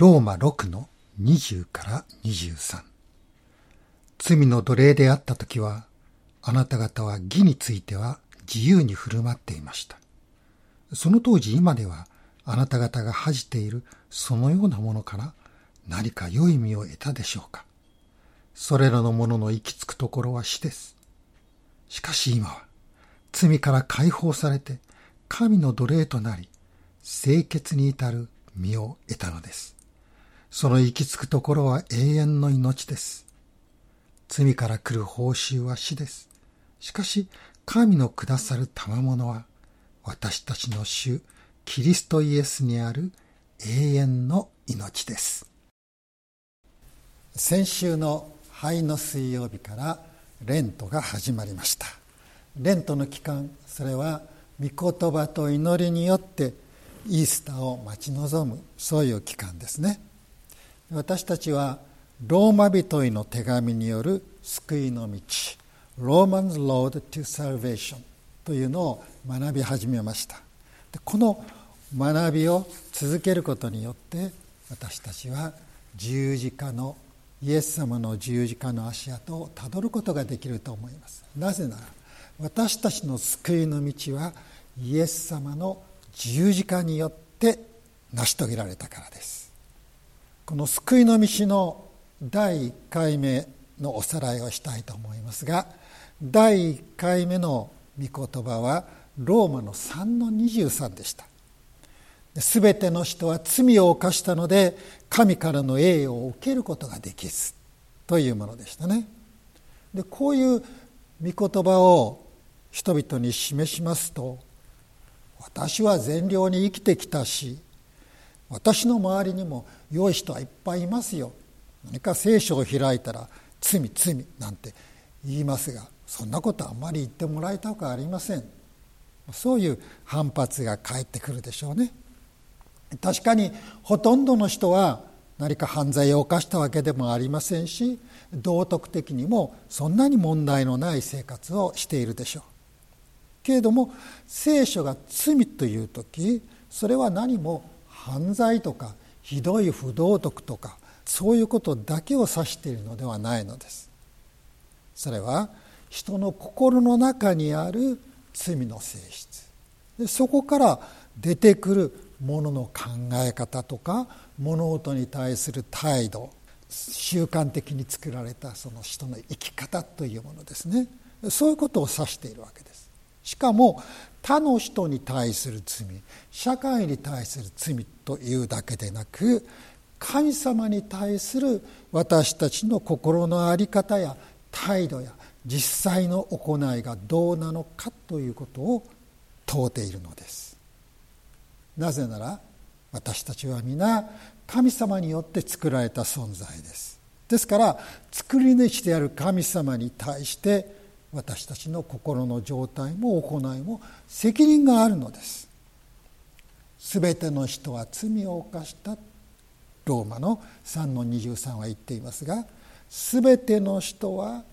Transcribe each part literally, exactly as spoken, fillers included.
ローマろくのにじゅうからにじゅうさん。罪の奴隷であったときは、あなた方は義については自由に振る舞っていました。その当時今では、あなた方が恥じているそのようなものから何か良い実を得たでしょうか。それらのものの行き着くところは死です。しかし今は、罪から解放されて、神の奴隷となり、聖潔に至る実を得たのです。その行き着くところは永遠の命です。罪から来る報酬は死です。しかし、神の下さる賜物は、私たちの主、キリストイエスにある永遠の命です。先週の灰の水曜日から、レントが始まりました。レントの期間、それは、御言葉と祈りによって、イースターを待ち望む、そういう期間ですね。私たちはローマ人への手紙による救いの道 Roman's Road to Salvation というのを学び始めました。でこの学びを続けることによって私たちは十字架のイエス様の十字架の足跡をたどることができると思います。なぜなら私たちの救いの道はイエス様の十字架によって成し遂げられたからです。この救いの道のだいいっかいめのおさらいをしたいと思いますが、だいいっかいめの御言葉はローマのさんのにじゅうさんでした。すべての人は罪を犯したので、神からの栄誉を受けることができずというものでしたね。で、こういう御言葉を人々に示しますと、私は善良に生きてきたし、私の周りにも良い人はいっぱいいますよ。何か聖書を開いたら罪罪なんて言いますが、そんなことはあんまり言ってもらいたくありません。そういう反発が返ってくるでしょうね。確かにほとんどの人は何か犯罪を犯したわけでもありませんし、道徳的にもそんなに問題のない生活をしているでしょう。けれども聖書が罪というとき、それは何も犯罪とかひどい不道徳とかそういうことだけを指しているのではないのです。それは人の心の中にある罪の性質で、そこから出てくるものの考え方とか物事に対する態度、習慣的に作られたその人の生き方というものですね。そういうことを指しているわけです。しかも他の人に対する罪、社会に対する罪というだけでなく、神様に対する私たちの心の在り方や態度や実際の行いがどうなのかということを問うているのです。なぜなら私たちは皆神様によって作られた存在です。ですから作り主である神様に対して私たちの心の状態も行いも責任があるのです。すべての人は罪を犯した。ローマのさんのにじゅうさんは言っていますが、すべての人は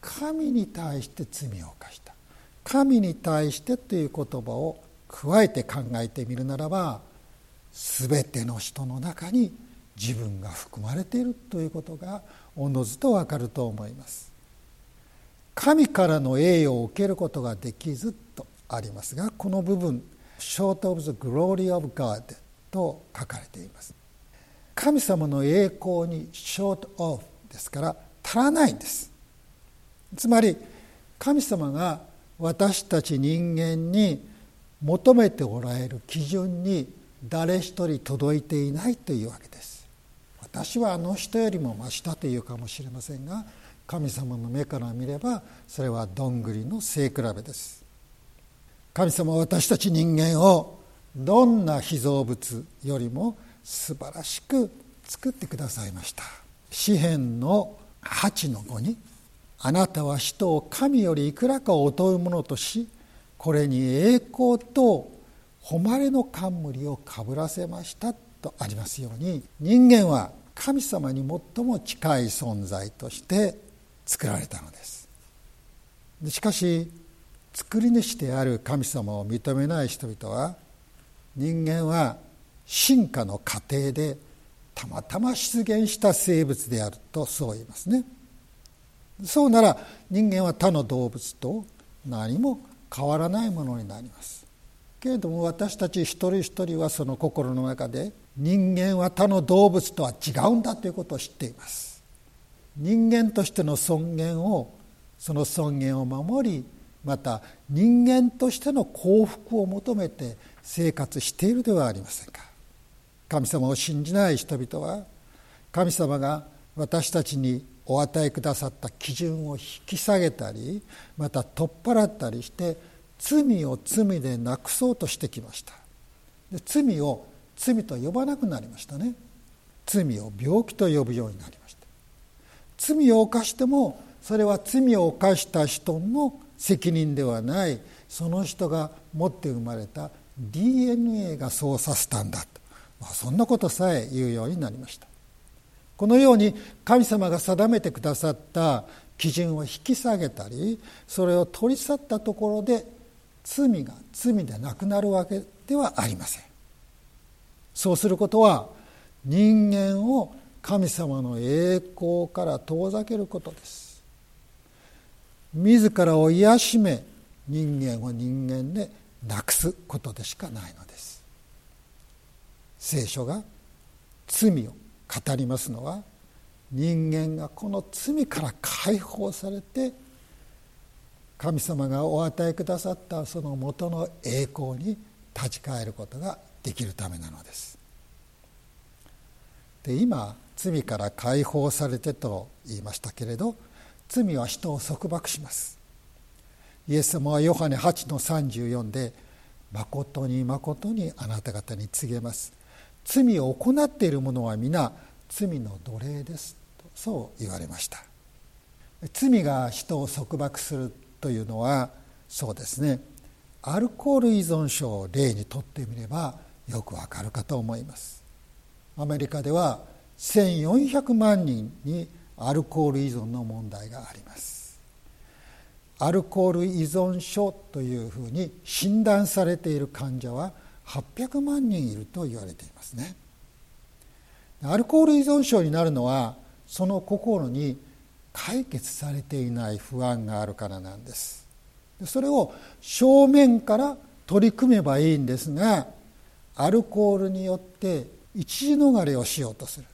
神に対して罪を犯した。神に対してという言葉を加えて考えてみるならば、すべての人の中に自分が含まれているということがおのずとわかると思います。神からの栄誉を受けることができずとありますが、この部分 Short of the glory of God と書かれています。神様の栄光に short of ですから足らないんです。つまり神様が私たち人間に求めておられる基準に誰一人届いていないというわけです。私はあの人よりもマシだというかもしれませんが、神様の目から見ればそれはどんぐりの背比べです。神様は私たち人間をどんな被造物よりも素晴らしく作ってくださいました。詩編のはちのごに、あなたは人を神よりいくらかを劣るものとし、これに栄光と誉れの冠をかぶらせましたとありますように、人間は神様に最も近い存在として作られたのです。しかし、作り主である神様を認めない人々は、人間は進化の過程でたまたま出現した生物であるとそう言いますね。そうなら人間は他の動物と何も変わらないものになります。けれども私たち一人一人はその心の中で人間は他の動物とは違うんだということを知っています。人間としての尊厳を、その尊厳を守り、また人間としての幸福を求めて生活しているではありませんか。神様を信じない人々は神様が私たちにお与えくださった基準を引き下げたり、また取っ払ったりして罪を罪でなくそうとしてきました。で、罪を罪と呼ばなくなりましたね。罪を病気と呼ぶようになりました。罪を犯してもそれは罪を犯した人の責任ではない、その人が持って生まれた ディーエヌエー がそうさせたんだと、まあ、そんなことさえ言うようになりました。このように神様が定めてくださった基準を引き下げたり、それを取り去ったところで罪が罪でなくなるわけではありません。そうすることは人間を神様の栄光から遠ざけることです。自らを癒しめ、人間を人間でなくすことでしかないのです。聖書が罪を語りますのは、人間がこの罪から解放されて神様がお与えくださったその元の栄光に立ち返ることができるためなのです。で、今罪から解放されてと言いましたけれど、罪は人を束縛します。イエス様はヨハネ はちのさんじゅうよん で、誠に誠にあなた方に告げます、罪を行っている者は皆罪の奴隷ですと、そう言われました。罪が人を束縛するというのは、そうですね、アルコール依存症を例にとってみればよくわかるかと思います。アメリカではせんよんひゃくまんにんにアルコール依存の問題があります。アルコール依存症というふうに診断されている患者ははっぴゃくまんにんいると言われていますね。アルコール依存症になるのは、その心に解決されていない不安があるからなんです。それを正面から取り組めばいいんですが、アルコールによって一時逃れをしようとする。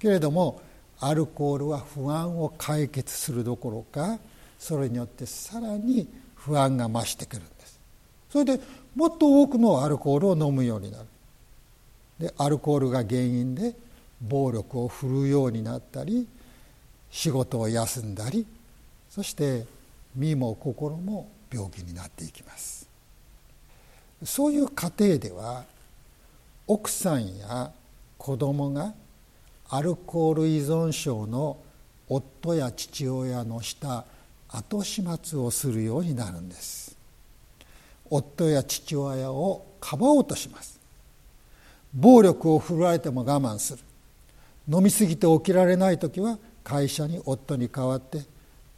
けれども、アルコールは不安を解決するどころか、それによってさらに不安が増してくるんです。それでもっと多くのアルコールを飲むようになる。で、アルコールが原因で暴力を振るうようになったり、仕事を休んだり、そして身も心も病気になっていきます。そういう家庭では、奥さんや子供がアルコール依存症の夫や父親のした後始末をするようになるんです。夫や父親をかばおうとします。暴力を振るわれても我慢する。飲みすぎて起きられないときは会社に夫に代わって、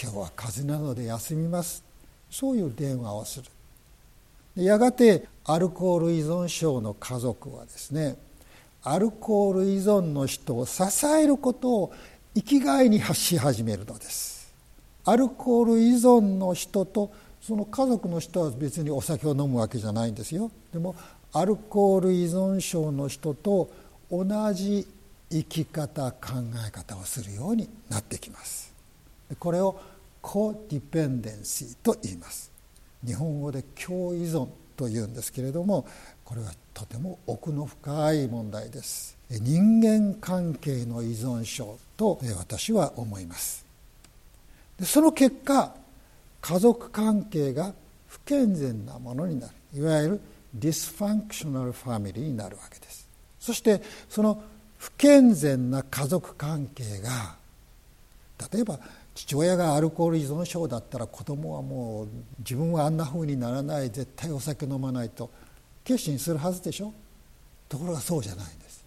今日は風邪などで休みます。そういう電話をする。やがてアルコール依存症の家族はですね、アルコール依存の人を支えることを生きがいにし始めるのです。アルコール依存の人とその家族の人は別にお酒を飲むわけじゃないんですよ。でもアルコール依存症の人と同じ生き方、考え方をするようになってきます。これをコディペンデンシーと言います。日本語で共依存というんですけれども、これはとても奥の深い問題です。人間関係の依存症と私は思います。その結果、家族関係が不健全なものになる、いわゆるディスファンクショナルファミリーになるわけです。そしてその不健全な家族関係が、例えば父親がアルコール依存症だったら、子供はもう自分はあんな風にならない、絶対お酒飲まないと決心するはずでしょ。ところがそうじゃないんです。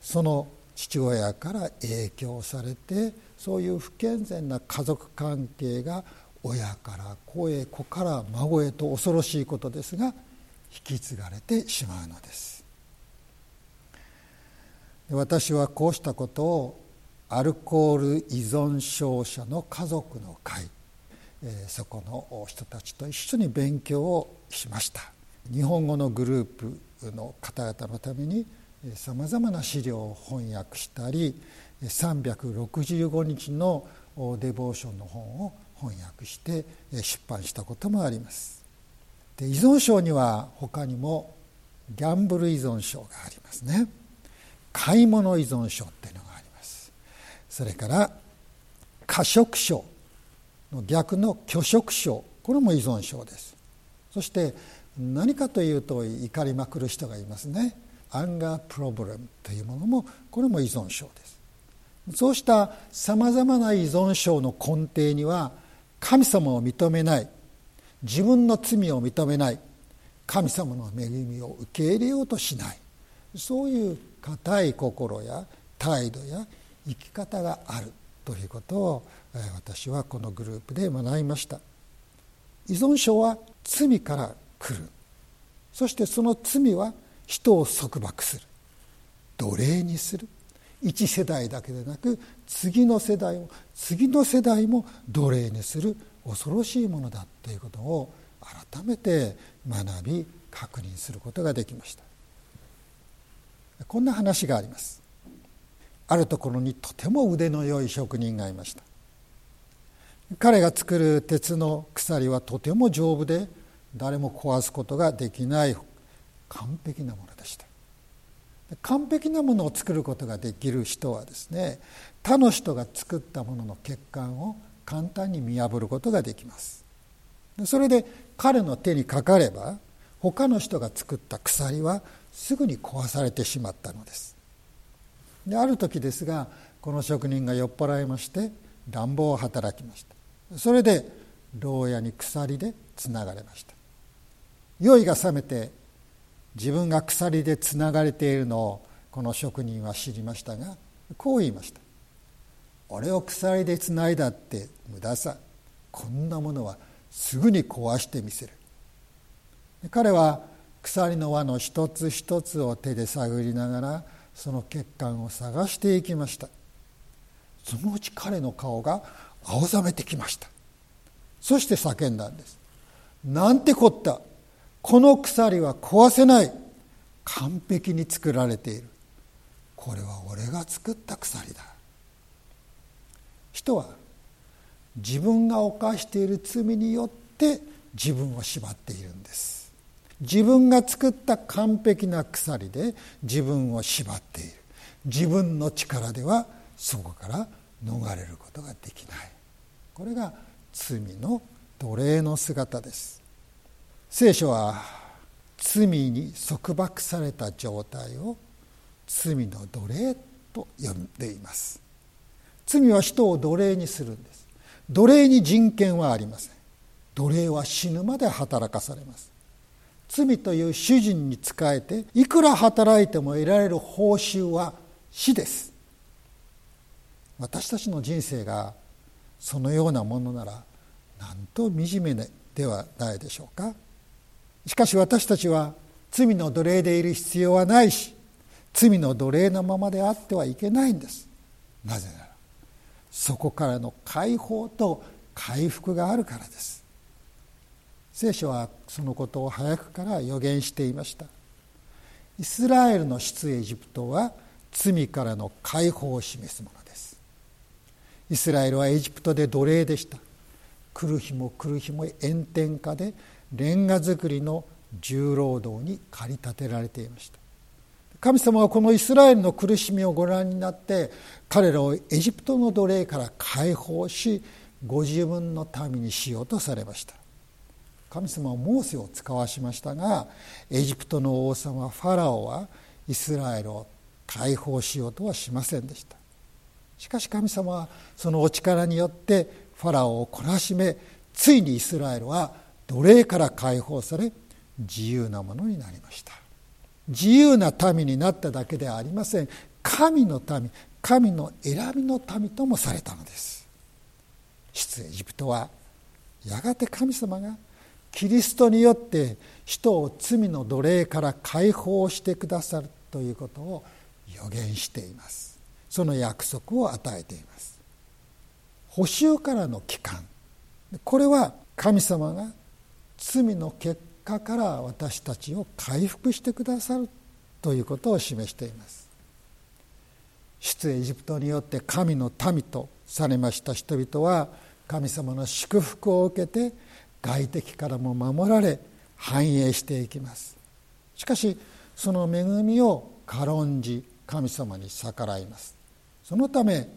その父親から影響されて、そういう不健全な家族関係が親から子へ、子から孫へと恐ろしいことですが引き継がれてしまうのです。私はこうしたことをアルコール依存症者の家族の会、そこの人たちと一緒に勉強をしました。日本語のグループの方々のためにさまざまな資料を翻訳したり、さんびゃくろくじゅうごにちのデボーションの本を翻訳して出版したこともあります。で、依存症には他にもギャンブル依存症がありますね。買い物依存症っていうのがあります。それから過食症の逆の拒食症、これも依存症です。そして何かというと怒りまくる人がいますね。アンガープロブレムというものも、これも依存症です。そうしたさまざまな依存症の根底には、神様を認めない、自分の罪を認めない、神様の恵みを受け入れようとしない、そういう固い心や態度や生き方があるということを、私はこのグループで学びました。依存症は罪から来る。そしてその罪は人を束縛する、奴隷にする。一世代だけでなく次の世代も次の世代も奴隷にする恐ろしいものだということを改めて学び確認することができました。こんな話があります。あるところにとても腕の良い職人がいました。彼が作る鉄の鎖はとても丈夫で、誰も壊すことができない完璧なものでした。完璧なものを作ることができる人はですね、他の人が作ったものの欠陥を簡単に見破ることができます。それで彼の手にかかれば、他の人が作った鎖はすぐに壊されてしまったのです。で、ある時ですが、この職人が酔っ払いまして乱暴を働きました。それで牢屋に鎖でつながれました。酔いが覚めて自分が鎖でつながれているのをこの職人は知りましたが、こう言いました。俺を鎖でつないだって無駄さ、こんなものはすぐに壊してみせる。彼は鎖の輪の一つ一つを手で探りながら、その欠陥を探していきました。そのうち彼の顔が青ざめてきました。そして叫んだんです。なんてこった、この鎖は壊せない、完璧に作られている、これは俺が作った鎖だ。人は自分が犯している罪によって自分を縛っているんです。自分が作った完璧な鎖で自分を縛っている。自分の力ではそこから逃れることができない。これが罪の奴隷の姿です。聖書は罪に束縛された状態を罪の奴隷と呼んでいます。罪は人を奴隷にするんです。奴隷に人権はありません。奴隷は死ぬまで働かされます。罪という主人に仕えて、いくら働いても得られる報酬は死です。私たちの人生がそのようなものなら、なんと惨めではないでしょうか。しかし私たちは罪の奴隷でいる必要はないし、罪の奴隷のままであってはいけないんです。なぜならそこからの解放と回復があるからです。聖書はそのことを早くから予言していました。イスラエルの出エジプトは罪からの解放を示すものです。イスラエルはエジプトで奴隷でした。来る日も来る日も炎天下でレンガ作りの重労働に駆り立てられていました。神様はこのイスラエルの苦しみをご覧になって、彼らをエジプトの奴隷から解放し、ご自分の民にしようとされました。神様はモーセを使わしましたが、エジプトの王様ファラオはイスラエルを解放しようとはしませんでした。しかし神様はそのお力によってファラオを懲らしめ、ついにイスラエルは奴隷から解放され、自由なものになりました。自由な民になっただけではありません。神の民、神の選びの民ともされたのです。出エジプトはやがて神様がキリストによって人を罪の奴隷から解放してくださるということを予予言しています。その約束を与えています。捕囚からの帰還。これは神様が罪の結果から私たちを回復してくださるということを示しています。出エジプトによって神の民とされました人々は神様の祝福を受けて外敵からも守られ繁栄していきます。しかしその恵みを軽んじ神様に逆らいます。そのため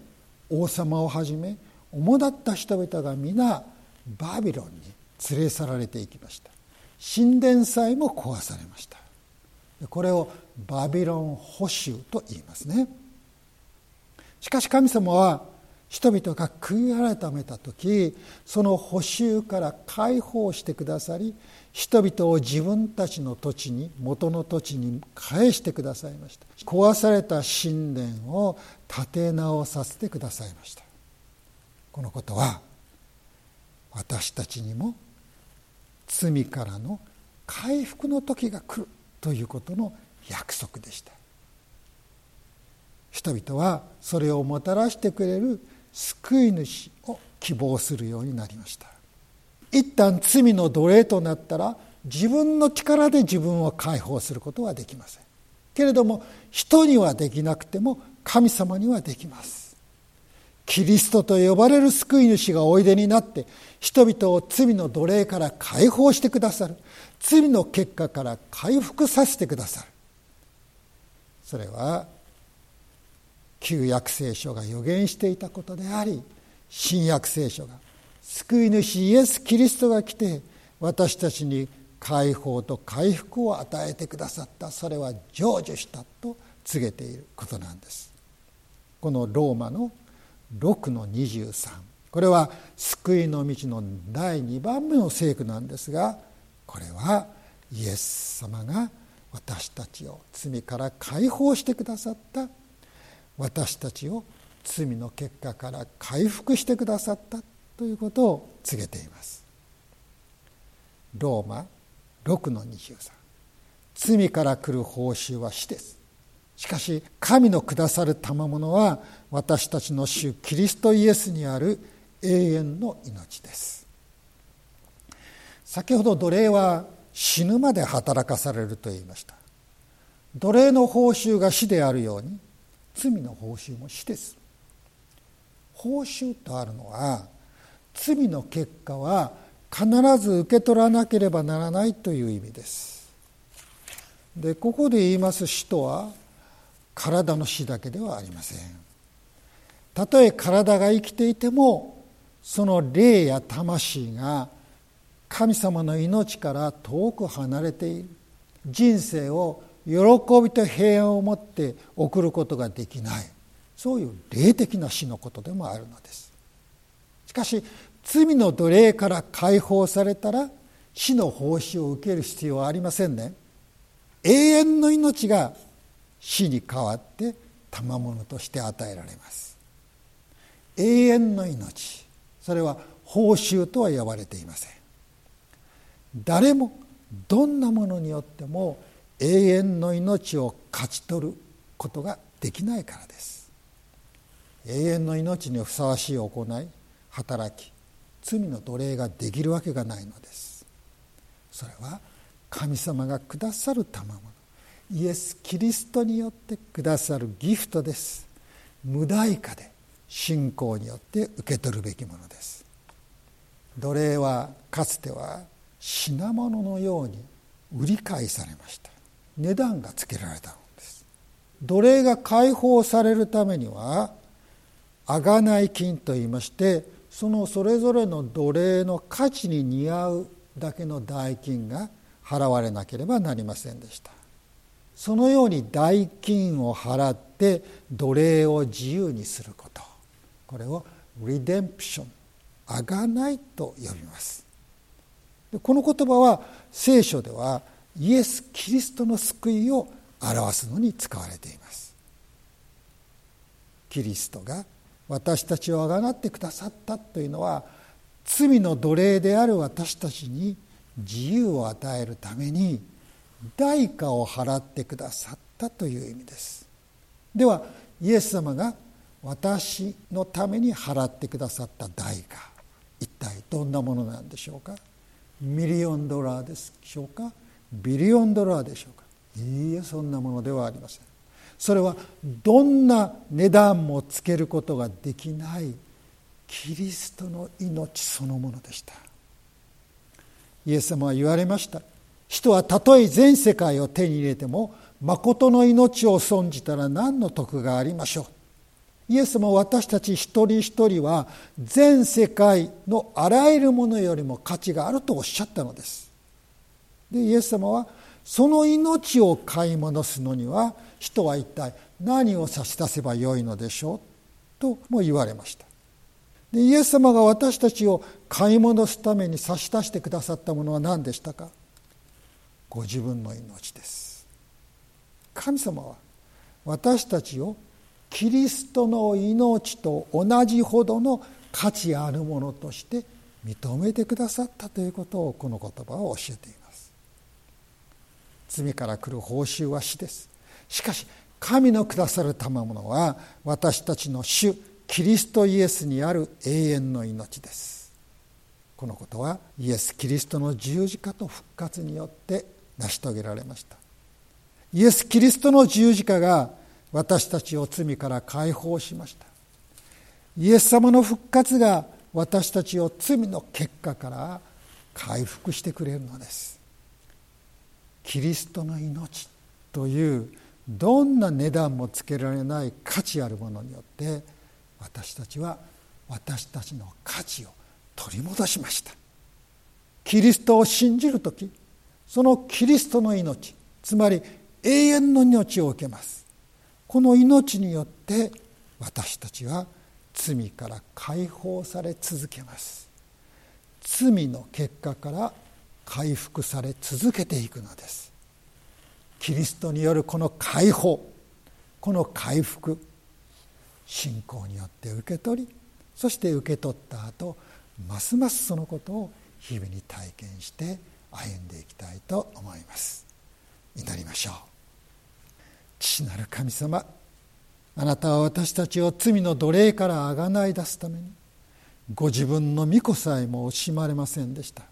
王様をはじめ主だった人々が皆バビロンに連れ去られていきました。神殿さえも壊されました。これをバビロン捕囚と言いますね。しかし神様は人々が悔い改めたとき、その捕囚から解放してくださり、人々を自分たちの土地に、元の土地に返してくださいました。壊された神殿を建て直させてくださいました。このことは、私たちにも罪からの回復の時が来るということの約束でした。人々はそれをもたらしてくれる救い主を希望するようになりました。一旦罪の奴隷となったら自分の力で自分を解放することはできません。けれども人にはできなくても神様にはできます。キリストと呼ばれる救い主がおいでになって人々を罪の奴隷から解放してくださる。罪の結果から回復させてくださる。それは旧約聖書が予言していたことであり、新約聖書が救い主イエス・キリストが来て私たちに解放と回復を与えてくださった、それは成就したと告げていることなんです。このローマの ろくのにじゅうさん、 これは救いの道のだいにばんめの聖句なんですが、これはイエス様が私たちを罪から解放してくださった、私たちを罪の結果から回復してくださったということを告げています。ローマ ろくのにじゅうさん、 罪から来る報酬は死です。しかし神のくださる賜物は私たちの主キリストイエスにある永遠の命です。先ほど奴隷は死ぬまで働かされると言いました。奴隷の報酬が死であるように罪の報酬も死です。報酬とあるのは、罪の結果は必ず受け取らなければならないという意味です。で、ここで言います死とは、体の死だけではありません。たとえ体が生きていても、その霊や魂が神様の命から遠く離れている。人生を喜びと平安を持って送ることができない、そういう霊的な死のことでもあるのです。しかし罪の奴隷から解放されたら死の報酬を受ける必要はありませんね。永遠の命が死に代わって賜物として与えられます。永遠の命、それは報酬とは呼ばれていません。誰もどんなものによっても永遠の命を勝ち取ることができないからです。永遠の命にふさわしい行い、働き、罪の奴隷ができるわけがないのです。それは神様がくださる賜物、イエス・キリストによってくださるギフトです。無代価で信仰によって受け取るべきものです。奴隷はかつては品物のように売り買いされました。値段がつけられたのです。奴隷が解放されるためには、贖い金といいまして、そのそれぞれの奴隷の価値に似合うだけの代金が払われなければなりませんでした。そのように代金を払って奴隷を自由にすること、これをリデンプション、贖いと呼びます。この言葉は聖書ではイエス・キリストの救いを表すのに使われています。キリストが私たちをあがなってくださったというのは、罪の奴隷である私たちに自由を与えるために代価を払ってくださったという意味です。ではイエス様が私のために払ってくださった代が一体どんなものなんでしょうか。ミリオンドラーでしょうか、ビリオンドラーでしょうか。いいえ、そんなものではありません。それはどんな値段もつけることができないキリストの命そのものでした。イエス様は言われました。人はたとえ全世界を手に入れても誠の命を損じたら何の得がありましょう。イエス様は私たち一人一人は全世界のあらゆるものよりも価値があるとおっしゃったのです。でイエス様はその命を買い戻すのには人は一体何を差し出せばよいのでしょうとも言われました。でイエス様が私たちを買い戻すために差し出してくださったものは何でしたか。ご自分の命です。神様は私たちをキリストの命と同じほどの価値あるものとして認めてくださったということをこの言葉を教えています。罪から来る報酬は死です。しかし神のくださる賜物は私たちの主キリストイエスにある永遠の命です。このことはイエス・キリストの十字架と復活によって成し遂げられました。イエス・キリストの十字架が私たちを罪から解放しました。イエス様の復活が私たちを罪の結果から回復してくれるのです。キリストの命というどんな値段もつけられない価値あるものによって私たちは私たちの価値を取り戻しました。キリストを信じるとき、そのキリストの命、つまり永遠の命を受けます。この命によって私たちは罪から解放され続けます。罪の結果から回復され続けていくのです。キリストによるこの解放、この回復、信仰によって受け取り、そして受け取った後ますますそのことを日々に体験して歩んでいきたいと思います。祈りましょう。父なる神様、あなたは私たちを罪の奴隷からあがない出すためにご自分の御子さえも惜しまれませんでした。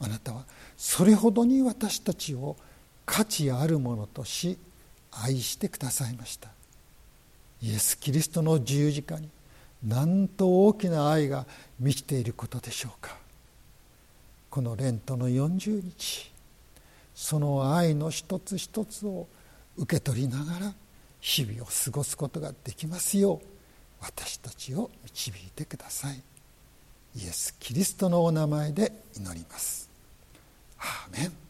あなたはそれほどに私たちを価値あるものとし愛してくださいました。イエス・キリストの十字架になんと大きな愛が満ちていることでしょうか。このレントのよんじゅうにち、その愛の一つ一つを受け取りながら日々を過ごすことができますよう私たちを導いてください。イエス・キリストのお名前で祈ります。アーメン。